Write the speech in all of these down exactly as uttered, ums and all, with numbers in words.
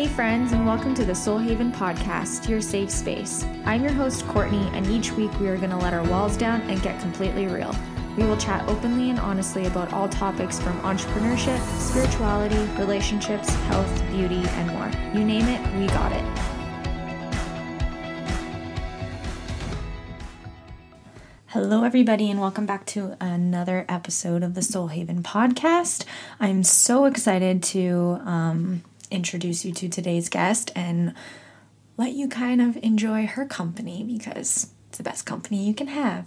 Hey friends, and welcome to the Soul Haven Podcast, your safe space. I'm your host, Kortni, and each week we are going to let our walls down and get completely real. We will chat openly and honestly about all topics from entrepreneurship, spirituality, relationships, health, beauty, and more. You name it, we got it. Hello everybody, and welcome back to another episode of the Soul Haven Podcast. I'm so excited to... Um, introduce you to today's guest and let you kind of enjoy her company, because it's the best company you can have.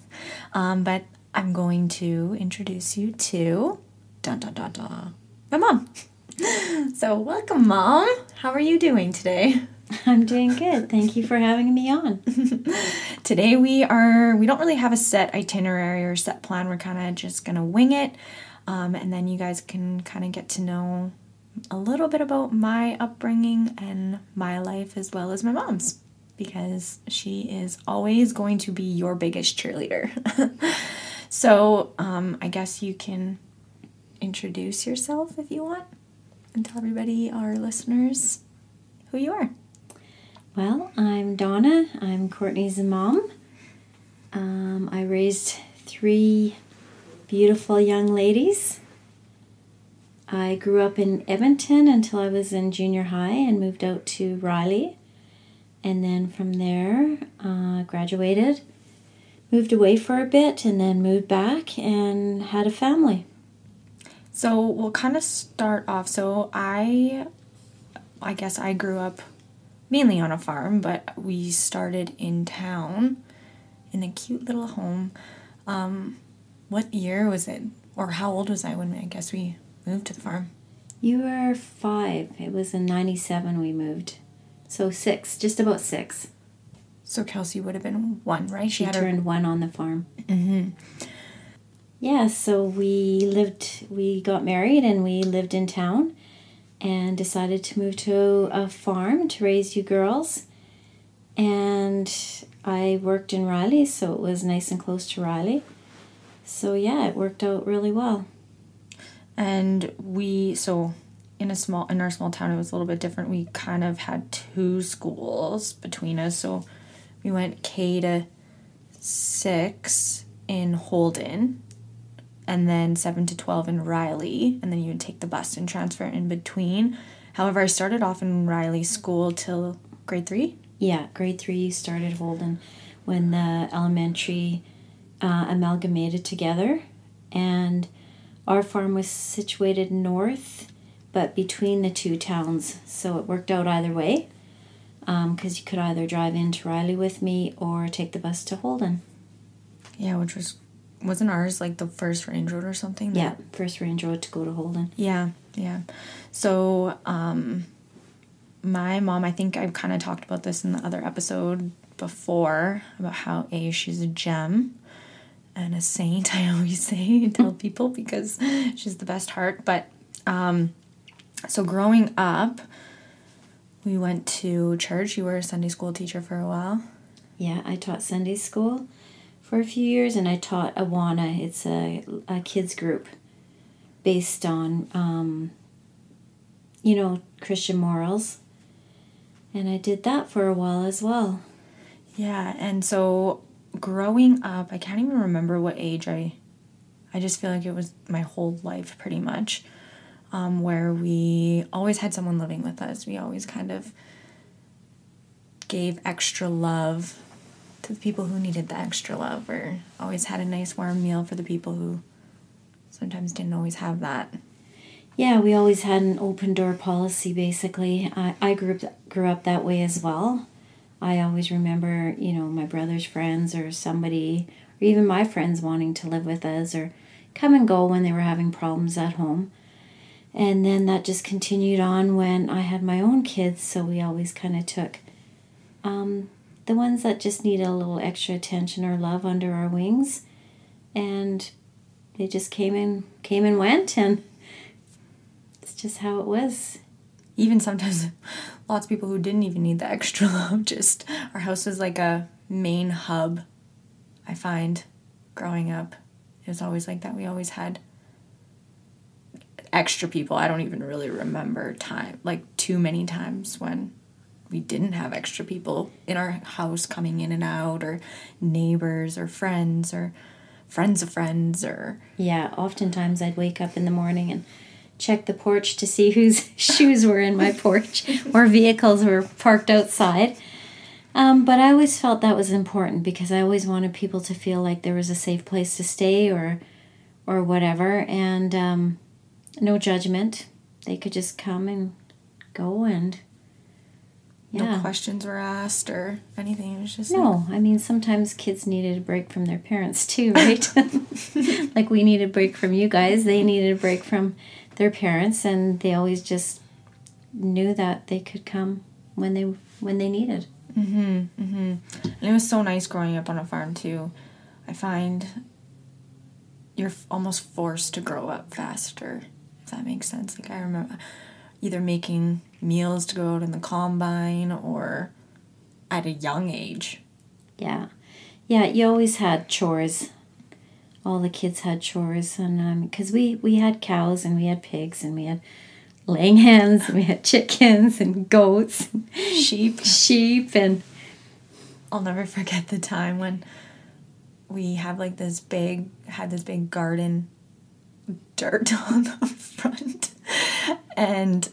Um, but I'm going to introduce you to dun, dun, dun, dun, my mom. So welcome, Mom. How are you doing today? I'm doing good. Thank you for having me on. Today we are, we don't really have a set itinerary or set plan. We're kind of just going to wing it. Um, and then you guys can kind of get to know a little bit about my upbringing and my life, as well as my mom's, because she is always going to be your biggest cheerleader. So um, I guess you can introduce yourself if you want and tell everybody, our listeners, who you are. Well, I'm Donna. I'm Kortni's mom. Um, I raised three beautiful young ladies. I grew up in Edmonton until I was in junior high and moved out to Ryley. And then from there, uh, graduated, moved away for a bit, and then moved back and had a family. So we'll kind of start off. So I, I guess I grew up mainly on a farm, but we started in town in a cute little home. Um, what year was it? Or how old was I when I guess we... moved to the farm? You were five. It was in ninety-seven we moved. So six, just about six. So Kelsey would have been one, right? She, she had turned her... one on the farm. Mm-hmm. Yeah, so we lived, we got married and we lived in town and decided to move to a farm to raise you girls. And I worked in Ryley, so it was nice and close to Ryley. So yeah, it worked out really well. And we, so in a small, in our small town, it was a little bit different. We kind of had two schools between us. So we went K to six in Holden, and then seven to twelve in Ryley. And then you would take the bus and transfer in between. However, I started off in Ryley school till grade three. Yeah, grade three you started Holden when the elementary uh, amalgamated together. And our farm was situated north, but between the two towns, so it worked out either way, um, because you could either drive into Ryley with me or take the bus to Holden. Yeah, which was, wasn't ours like the first range road or something? Yeah, first range road to go to Holden. Yeah, yeah. So um, my mom, I think I've kind of talked about this in the other episode before, about how A, she's a gem. And a saint, I always say and tell people, because she's the best heart. But um, so growing up, we went to church. You were a Sunday school teacher for a while. Yeah, I taught Sunday school for a few years, and I taught Awana. It's a, a kids group based on, um, you know, Christian morals. And I did that for a while as well. Yeah, and so... growing up, I can't even remember what age I, I just feel like it was my whole life pretty much, um, where we always had someone living with us. We always kind of gave extra love to the people who needed the extra love, or always had a nice warm meal for the people who sometimes didn't always have that. Yeah, we always had an open door policy, basically. I, I grew up, grew up that way as well. I always remember, you know, my brother's friends or somebody, or even my friends wanting to live with us or come and go when they were having problems at home. And then that just continued on when I had my own kids, so we always kind of took um, the ones that just needed a little extra attention or love under our wings, and they just came and, came and went, and it's just how it was. Even sometimes lots of people who didn't even need the extra love, just our house was like a main hub, I find, growing up. It was always like that. We always had extra people. I don't even really remember time, like too many times when we didn't have extra people in our house coming in and out, or neighbors or friends or friends of friends, or... Yeah, oftentimes I'd wake up in the morning and check the porch to see whose shoes were in my porch or vehicles were parked outside. Um, but I always felt that was important because I always wanted people to feel like there was a safe place to stay or or whatever, and um, no judgment. They could just come and go, and yeah. No questions were asked or anything. It was just No, like... I mean, sometimes kids needed a break from their parents too, right? Like we needed a break from you guys. They needed a break from their parents, and they always just knew that they could come when they when they needed. Mhm, mhm. And it was so nice growing up on a farm too. I find you're f- almost forced to grow up faster, if that makes sense. Like I remember either making meals to go out in the combine or at a young age. Yeah. Yeah, you always had chores. All the kids had chores, and um, 'cause we, we had cows and we had pigs and we had laying hens, and we had chickens and goats and sheep. Sheep and I'll never forget the time when we have like this big had this big garden, dirt on the front, and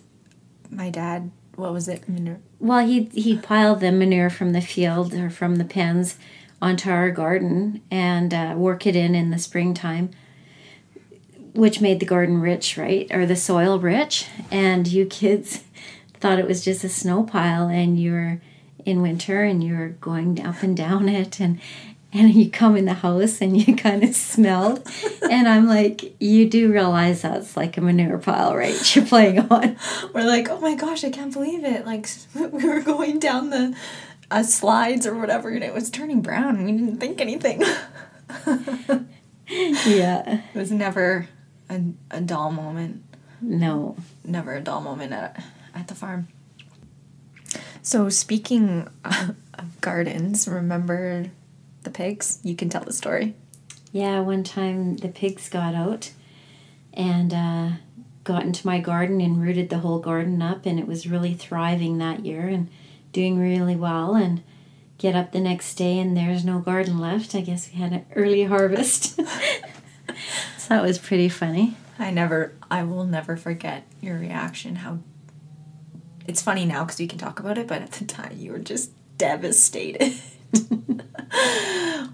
my dad, what was it? Manure. Well, he he piled the manure from the field or from the pens onto our garden and uh, work it in in the springtime, which made the garden rich, right? Or the soil rich. And you kids thought it was just a snow pile, and you were in winter and you were going up and down it, and and you come in the house and you kind of smelled. And I'm like, you do realize that's like a manure pile, right? You're playing on. We're like, oh my gosh, I can't believe it. Like we were going down the uh, slides or whatever, and it was turning brown and we didn't think anything. Yeah. It was never... A, a dull moment. No. Never a dull moment at at the farm. So speaking of, of gardens, remember the pigs? You can tell the story. Yeah, one time the pigs got out and uh, got into my garden and rooted the whole garden up, and it was really thriving that year and doing really well, and get up the next day and there's no garden left. I guess we had an early harvest. That was pretty funny. I never, I will never forget your reaction. How it's funny now because we can talk about it, but at the time you were just devastated.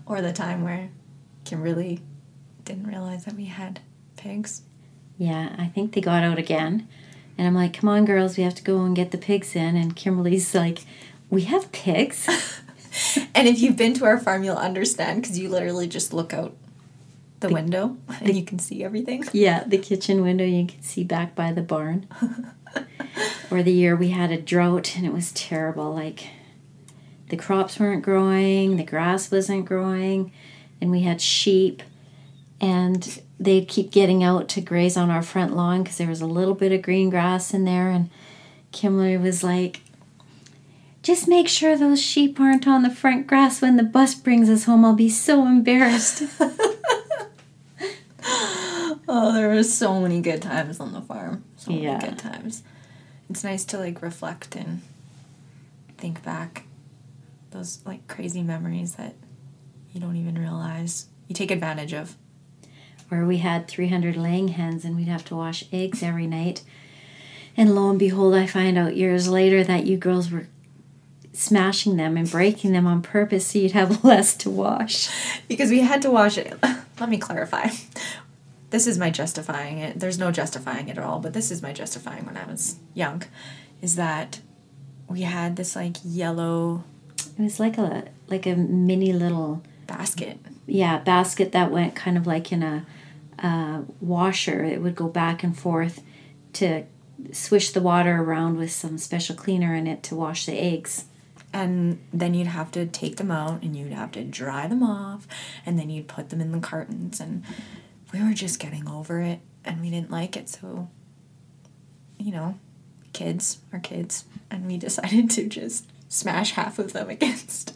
Or the time where Kimberly didn't realize that we had pigs. Yeah, I think they got out again. And I'm like, come on, girls, we have to go and get the pigs in. And Kimberly's like, we have pigs? And if you've been to our farm, you'll understand because you literally just look out The, the window, and the, you can see everything. Yeah, the kitchen window, you can see back by the barn. Or the year we had a drought, and it was terrible. Like, the crops weren't growing, the grass wasn't growing, and we had sheep. And they'd keep getting out to graze on our front lawn because there was a little bit of green grass in there. And Kimberly was like, just make sure those sheep aren't on the front grass when the bus brings us home. I'll be so embarrassed. Oh, there were so many good times on the farm. So many yeah. good times. It's nice to, like, reflect and think back. Those, like, crazy memories that you don't even realize. You take advantage of. Where we had three hundred laying hens and we'd have to wash eggs every night. And lo and behold, I find out years later that you girls were smashing them and breaking them on purpose so you'd have less to wash. Because we had to wash it. Let me clarify. This is my justifying it. There's no justifying it at all, but this is my justifying when I was young, is that we had this, like, yellow... It was like a like a mini little... Basket. Yeah, basket that went kind of like in a uh, washer. It would go back and forth to swish the water around with some special cleaner in it to wash the eggs. And then you'd have to take them out, and you'd have to dry them off, and then you'd put them in the cartons, and... We were just getting over it, and we didn't like it, so, you know, kids are kids, and we decided to just smash half of them against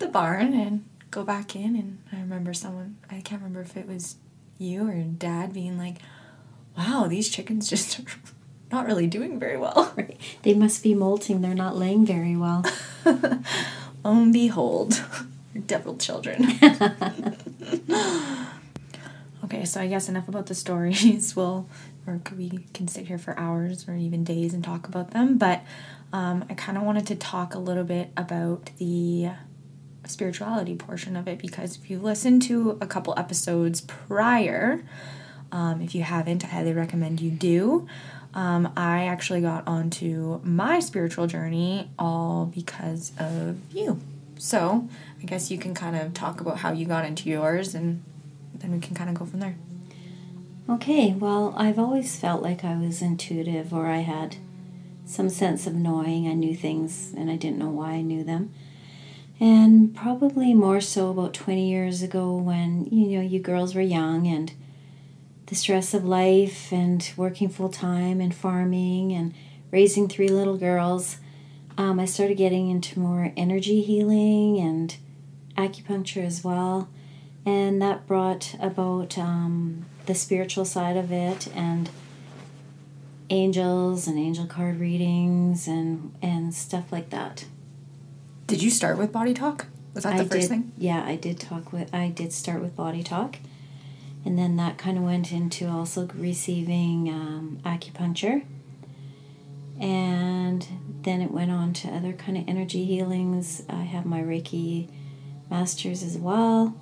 the barn and go back in, and I remember someone, I can't remember if it was you or Dad, being like, wow, these chickens just are not really doing very well. Right. They must be molting. They're not laying very well. Lo and behold, you're deviled children. Okay, so I guess enough about the stories. We'll, or we can sit here for hours or even days and talk about them. But um, I kind of wanted to talk a little bit about the spirituality portion of it, because if you've listened to a couple episodes prior, um, if you haven't, I highly recommend you do. Um, I actually got onto my spiritual journey all because of you. So I guess you can kind of talk about how you got into yours, and then we can kind of go from there. Okay, well, I've always felt like I was intuitive, or I had some sense of knowing. I knew things, and I didn't know why I knew them. And probably more so about twenty years ago when, you know, you girls were young and the stress of life and working full-time and farming and raising three little girls, um, I started getting into more energy healing and acupuncture as well. And that brought about um, the spiritual side of it and angels and angel card readings and, and stuff like that. Did you start with body talk? Was that the I first did, thing? Yeah, I did talk with. I did start with body talk, and then that kind of went into also receiving um, acupuncture, and then it went on to other kind of energy healings. I have my Reiki masters as well.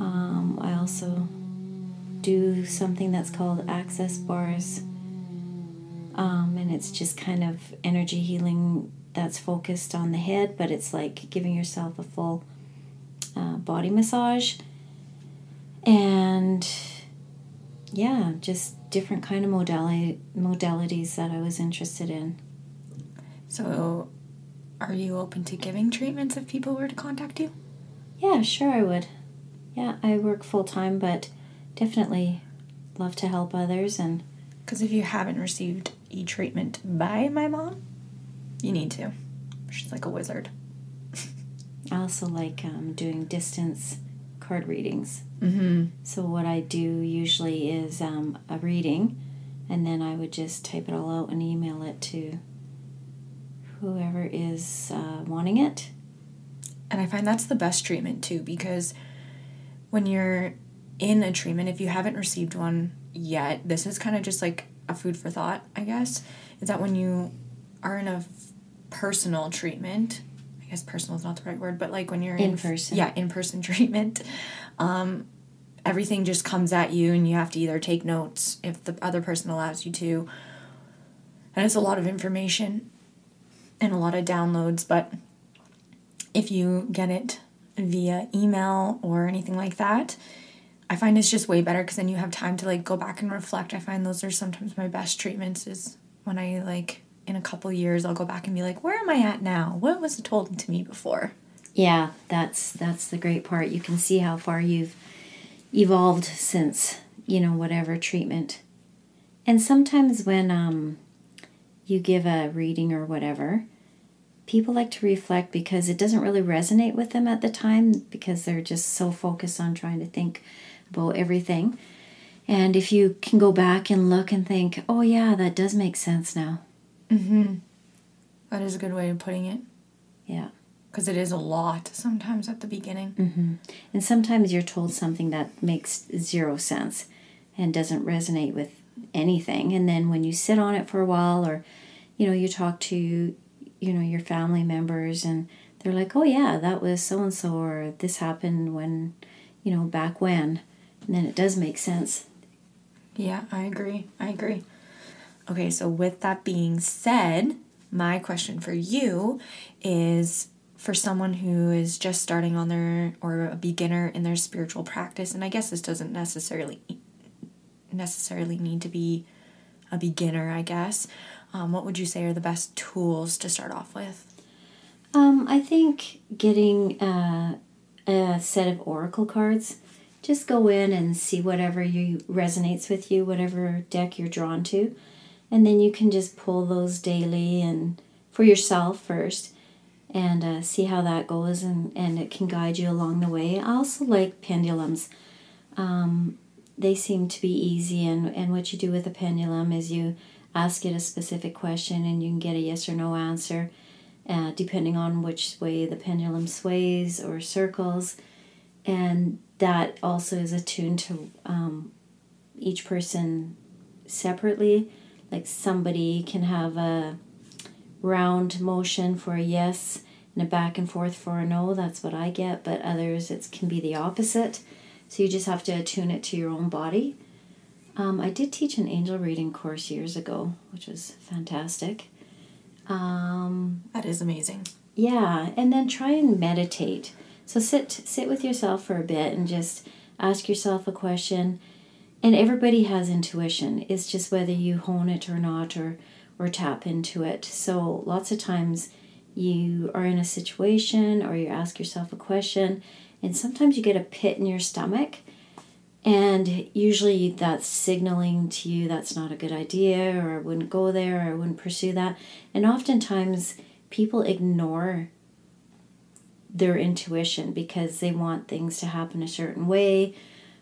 Um, I also do something that's called Access Bars, um, and it's just kind of energy healing that's focused on the head, but it's like giving yourself a full uh, body massage. And yeah, just different kind of modali- modalities that I was interested in. So are you open to giving treatments if people were to contact you? Yeah, sure I would. Yeah, I work full-time, but definitely love to help others. And because if you haven't received a treatment by my mom, you need to. She's like a wizard. I also like um, doing distance card readings. Mm-hmm. So what I do usually is um, a reading, and then I would just type it all out and email it to whoever is uh, wanting it. And I find that's the best treatment too, because when you're in a treatment, if you haven't received one yet, this is kind of just like a food for thought, I guess, is that when you are in a personal treatment, I guess personal is not the right word, but like when you're in, in person, yeah, in person treatment, um, everything just comes at you, and you have to either take notes if the other person allows you to, and it's a lot of information and a lot of downloads. But if you get it via email or anything like that, I find it's just way better, because then you have time to like go back and reflect. I find those are sometimes my best treatments, is when I like, in a couple years, I'll go back and be like, where am I at now? What was told to me before? Yeah, that's that's the great part. You can see how far you've evolved since, you know, whatever treatment. And sometimes when um, you give a reading or whatever, people like to reflect, because it doesn't really resonate with them at the time, because they're just so focused on trying to think about everything. And if you can go back and look and think, oh yeah, that does make sense now. Mm-hmm. That is a good way of putting it. Yeah. Because it is a lot sometimes at the beginning. Mm-hmm. And sometimes you're told something that makes zero sense and doesn't resonate with anything. And then when you sit on it for a while, or, you know, you talk to, you know, your family members, and they're like, oh yeah, that was so-and-so, or this happened when, you know, back when. And then it does make sense. Yeah, I agree. I agree. Okay, so with that being said, my question for you is, for someone who is just starting on their, or a beginner in their spiritual practice, and I guess this doesn't necessarily necessarily need to be a beginner, I guess, um, what would you say are the best tools to start off with? Um, I think getting uh, a set of oracle cards. Just go in and see whatever you resonates with you, whatever deck you're drawn to. And then you can just pull those daily and for yourself first, and uh, see how that goes, and, and it can guide you along the way. I also like pendulums. Um, they seem to be easy. And, and what you do with a pendulum is you ask it a specific question and you can get a yes or no answer uh, depending on which way the pendulum sways or circles. And that also is attuned to um, each person separately. Like somebody can have a round motion for a yes and a back and forth for a no. That's what I get. But others, it can be the opposite. So you just have to attune it to your own body. Um, I did teach an angel reading course years ago, which was fantastic. Um, that is amazing. Yeah, and then try and meditate. So sit sit with yourself for a bit and just ask yourself a question. And everybody has intuition. It's just whether you hone it or not, or or tap into it. So lots of times you are in a situation or you ask yourself a question, and sometimes you get a pit in your stomach, and usually that's signaling to you that's not a good idea, or I wouldn't go there, or I wouldn't pursue that. And oftentimes people ignore their intuition because they want things to happen a certain way,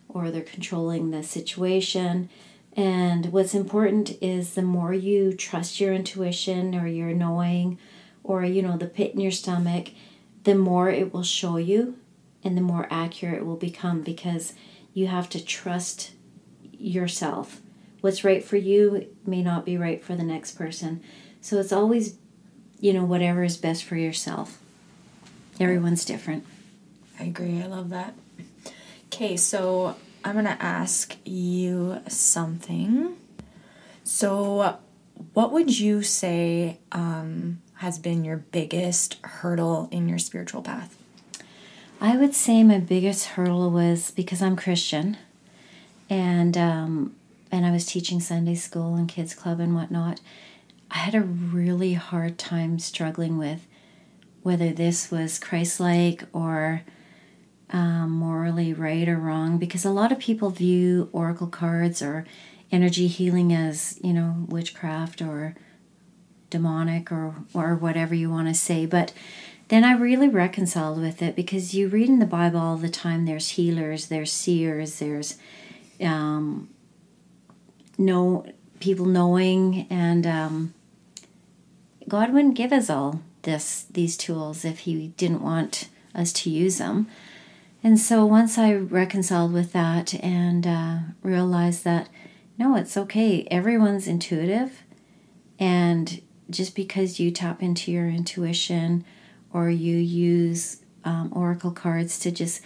or they're controlling the situation. And what's important is the more you trust your intuition or your knowing, or, you know, the pit in your stomach, the more it will show you and the more accurate it will become, because you have to trust yourself. What's right for you may not be right for the next person. So it's always, you know, whatever is best for yourself. Everyone's different. I agree. I love that. Okay, so I'm going to ask you something. So what would you say um, has been your biggest hurdle in your spiritual path? I would say my biggest hurdle was, because I'm Christian, and um, and I was teaching Sunday school and kids club and whatnot, I had a really hard time struggling with whether this was Christ-like or Um, morally right or wrong, because a lot of people view oracle cards or energy healing as, you know, witchcraft or demonic or, or whatever you want to say. But then I really reconciled with it, because you read in the Bible all the time there's healers, there's seers, there's um, no people knowing, and um, God wouldn't give us all this these tools if he didn't want us to use them. And so once I reconciled with that and uh, realized that, no, it's okay. Everyone's intuitive. And just because you tap into your intuition or you use um, oracle cards to just,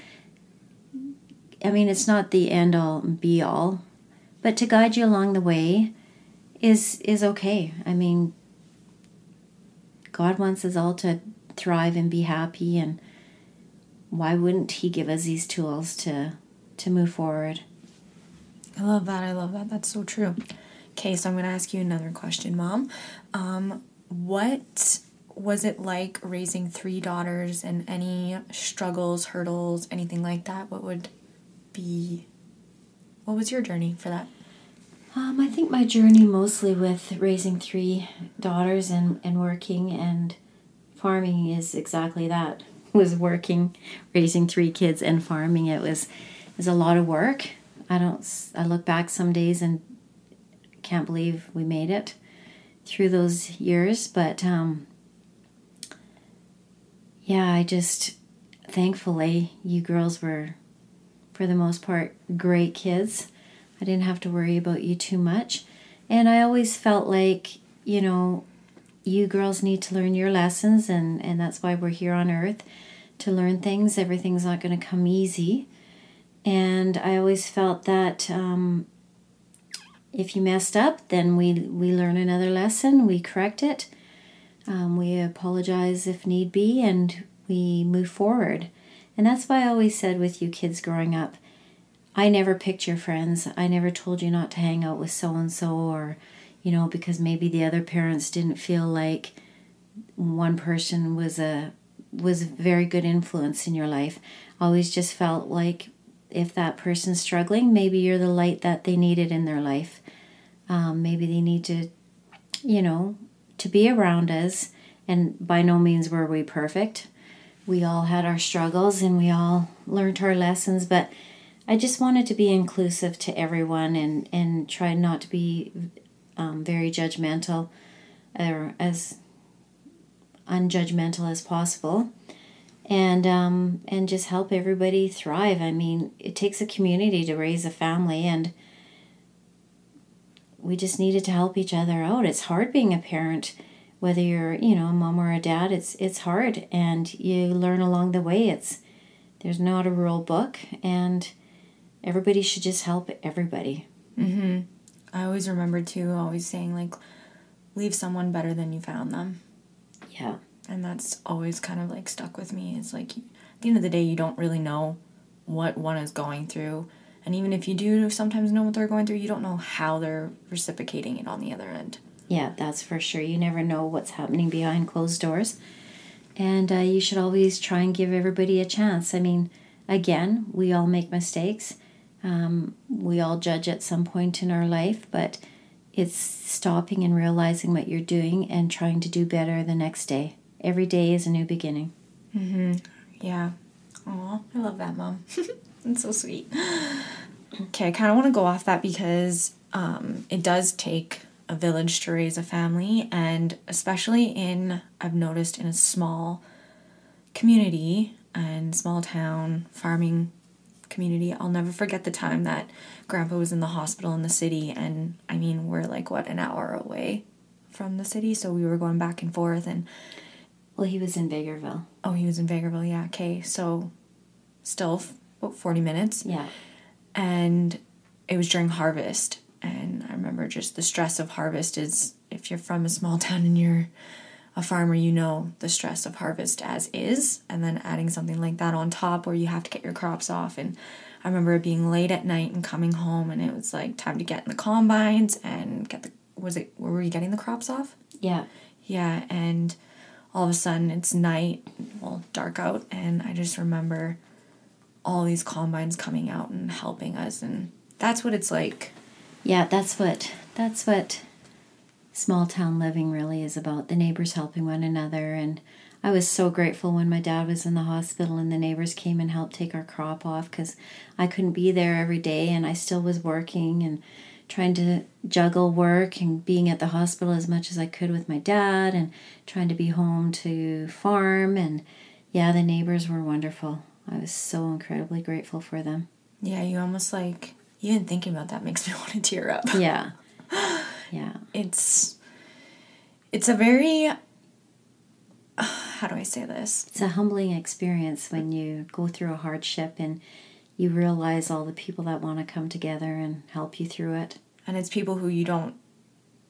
I mean, it's not the end all and be all, but to guide you along the way is is okay. I mean, God wants us all to thrive and be happy, and why wouldn't he give us these tools to to move forward? I love that. I love that. That's so true. Okay, so I'm going to ask you another question, Mom. Um, what was it like raising three daughters, and any struggles, hurdles, anything like that? What would be, what was your journey for that? Um, I think my journey mostly with raising three daughters and, and working and farming is exactly that. Was working, raising three kids and farming. It was, it was a lot of work. I don't, I look back some days and can't believe we made it through those years. But, um, yeah, I just, thankfully, you girls were, for the most part, great kids. I didn't have to worry about you too much. And I always felt like, you know, you girls need to learn your lessons, and, and that's why we're here on earth, to learn things. Everything's not going to come easy. And I always felt that um, if you messed up, then we, we learn another lesson, we correct it, um, we apologize if need be, and we move forward. And that's why I always said with you kids growing up, I never picked your friends. I never told you not to hang out with so-and-so, or you know, because maybe the other parents didn't feel like one person was a was a very good influence in your life. I always just felt like if that person's struggling, maybe you're the light that they needed in their life. Um, maybe they need to, you know, to be around us. And by no means were we perfect. We all had our struggles and we all learned our lessons. But I just wanted to be inclusive to everyone and, and try not to be um, very judgmental or as unjudgmental as possible, and um, and just help everybody thrive. I mean, it takes a community to raise a family, and we just needed to help each other out. It's hard being a parent, whether you're, you know, a mom or a dad. It's it's hard, and you learn along the way. It's there's not a rule book, and everybody should just help everybody. Mm-hmm. I always remember, too, always saying, like, leave someone better than you found them. Yeah. And that's always kind of, like, stuck with me. It's like, at the end of the day, you don't really know what one is going through. And even if you do sometimes know what they're going through, you don't know how they're reciprocating it on the other end. Yeah, that's for sure. You never know what's happening behind closed doors. And uh, you should always try and give everybody a chance. I mean, again, we all make mistakes. Um, we all judge at some point in our life, but it's stopping and realizing what you're doing and trying to do better the next day. Every day is a new beginning. Mm-hmm. Yeah. Aw, I love that, Mom. That's so sweet. Okay, I kind of want to go off that because um, it does take a village to raise a family, and especially in, I've noticed, in a small community and small town farming community. I'll never forget the time that Grandpa was in the hospital in the city, and I mean, we're like, what, an hour away from the city, so we were going back and forth. And well, he was in Vegreville. Oh, he was in Vegreville, yeah. Okay, so still f- about forty minutes. Yeah. And it was during harvest, and I remember just the stress of harvest is, if you're from a small town and you're a farmer, you know the stress of harvest as is, and then adding something like that on top where you have to get your crops off. And I remember it being late at night and coming home, and it was like time to get in the combines and get the, was it, were we getting the crops off? Yeah. Yeah, and all of a sudden it's night, well, dark out, and I just remember all these combines coming out and helping us, and that's what it's like. Yeah, that's what that's what small town living really is about, the neighbors helping one another. And I was so grateful when my dad was in the hospital and the neighbors came and helped take our crop off, because I couldn't be there every day, and I still was working and trying to juggle work and being at the hospital as much as I could with my dad and trying to be home to farm. And yeah, the neighbors were wonderful. I was so incredibly grateful for them. Yeah, you almost like... Even thinking about that makes me want to tear up. Yeah. Yeah. It's it's a very, how do I say this? It's a humbling experience when you go through a hardship and you realize all the people that want to come together and help you through it. And it's people who you don't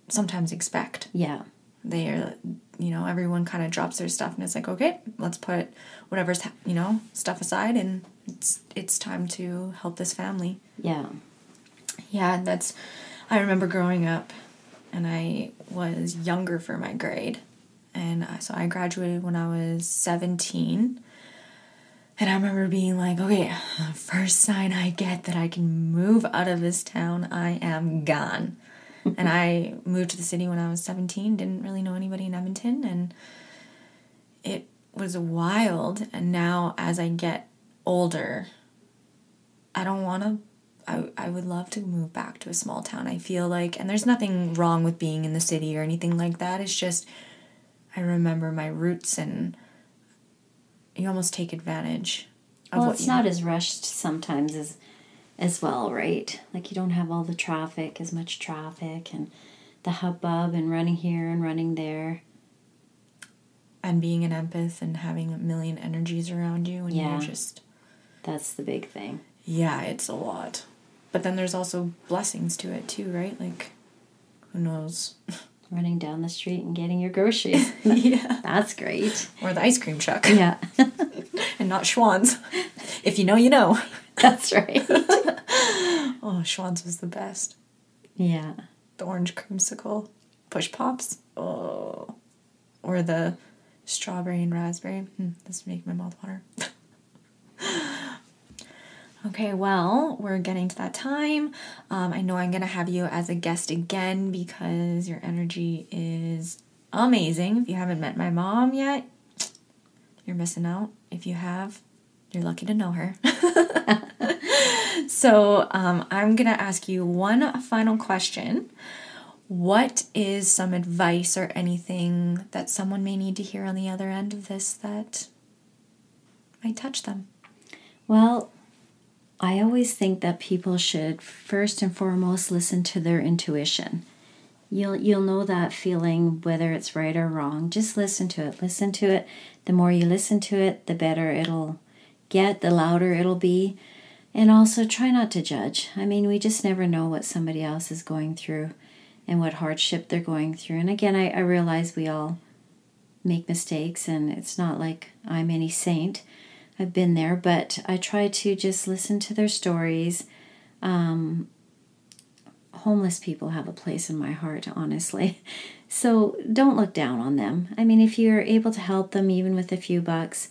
sometimes expect. Yeah. They are, you know, everyone kind of drops their stuff and it's like, okay, let's put whatever's, you know, stuff aside, and it's it's time to help this family. Yeah. Yeah, that's... I remember growing up, and I was younger for my grade. And I, so I graduated when I was seventeen. And I remember being like, okay, first sign I get that I can move out of this town, I am gone. And I moved to the city when I was seventeen, didn't really know anybody in Edmonton, and it was wild. And now as I get older, I don't want to, I, I would love to move back to a small town. I feel like, and there's nothing wrong with being in the city or anything like that. It's just, I remember my roots, and you almost take advantage of well, what it's you not have. As rushed sometimes as, as well, right? Like you don't have all the traffic, as much traffic and the hubbub and running here and running there. And being an empath and having a million energies around you, and yeah. You're just... That's the big thing. Yeah, it's a lot. But then there's also blessings to it too, right? Like, who knows? Running down the street and getting your groceries. Yeah. That's great. Or the ice cream truck. Yeah. And not Schwann's. If you know, you know. That's right. Oh, Schwann's was the best. Yeah. The orange creamsicle. Push Pops. Oh. Or the strawberry and raspberry. Hmm, this would make my mouth water. Okay, well, we're getting to that time. Um, I know I'm going to have you as a guest again because your energy is amazing. If you haven't met my mom yet, you're missing out. If you have, you're lucky to know her. So um, I'm going to ask you one final question. What is some advice or anything that someone may need to hear on the other end of this that might touch them? Well, I always think that people should first and foremost listen to their intuition. You'll you'll know that feeling, whether it's right or wrong. Just listen to it. Listen to it. The more you listen to it, the better it'll get, the louder it'll be. And also try not to judge. I mean, we just never know what somebody else is going through and what hardship they're going through. And again, I, I realize we all make mistakes, and it's not like I'm any saint. I've been there, but I try to just listen to their stories. Um, homeless people have a place in my heart, honestly. So don't look down on them. I mean, if you're able to help them, even with a few bucks,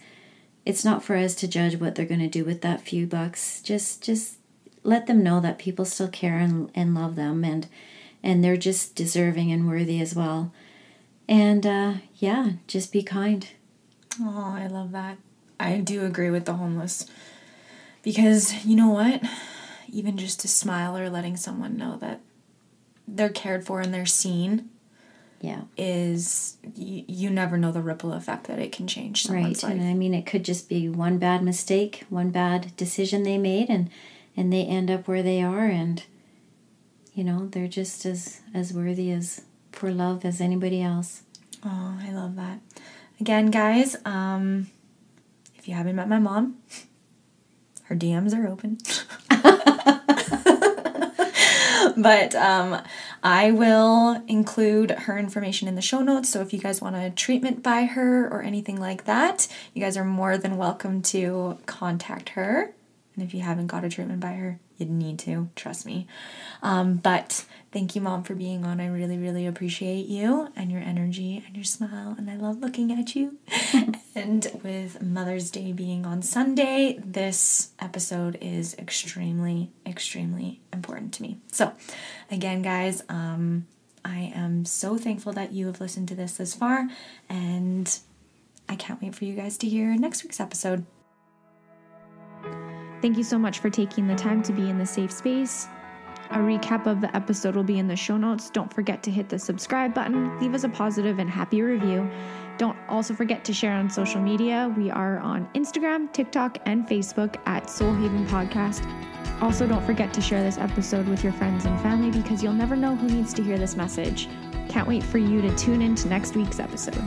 it's not for us to judge what they're going to do with that few bucks. Just just let them know that people still care and, and love them, and and they're just deserving and worthy as well. And uh, yeah, just be kind. Oh, I love that. I do agree with the homeless, because you know what? Even just a smile or letting someone know that they're cared for and they're seen, yeah, is you, you never know the ripple effect that it can change someone's right. life. And I mean, it could just be one bad mistake, one bad decision they made, and and they end up where they are, and you know they're just as as worthy as for love as anybody else. Oh, I love that. Again, guys. Um, If you haven't met my mom, her D Ms are open. But um, I will include her information in the show notes. So if you guys want a treatment by her or anything like that, you guys are more than welcome to contact her. And if you haven't got a treatment by her, you'd need to, trust me. Um, but thank you, Mom, for being on. I really, really appreciate you and your energy and your smile. And I love looking at you. And with Mother's Day being on Sunday, this episode is extremely, extremely important to me. So again, guys, um, I am so thankful that you have listened to this this far. And I can't wait for you guys to hear next week's episode. Thank you so much for taking the time to be in the safe space. A recap of the episode will be in the show notes. Don't forget to hit the subscribe button. Leave us a positive and happy review. Don't also forget to share on social media. We are on Instagram, TikTok, and Facebook at Soul Haven Podcast. Also, don't forget to share this episode with your friends and family, because you'll never know who needs to hear this message. Can't wait for you to tune in to next week's episode.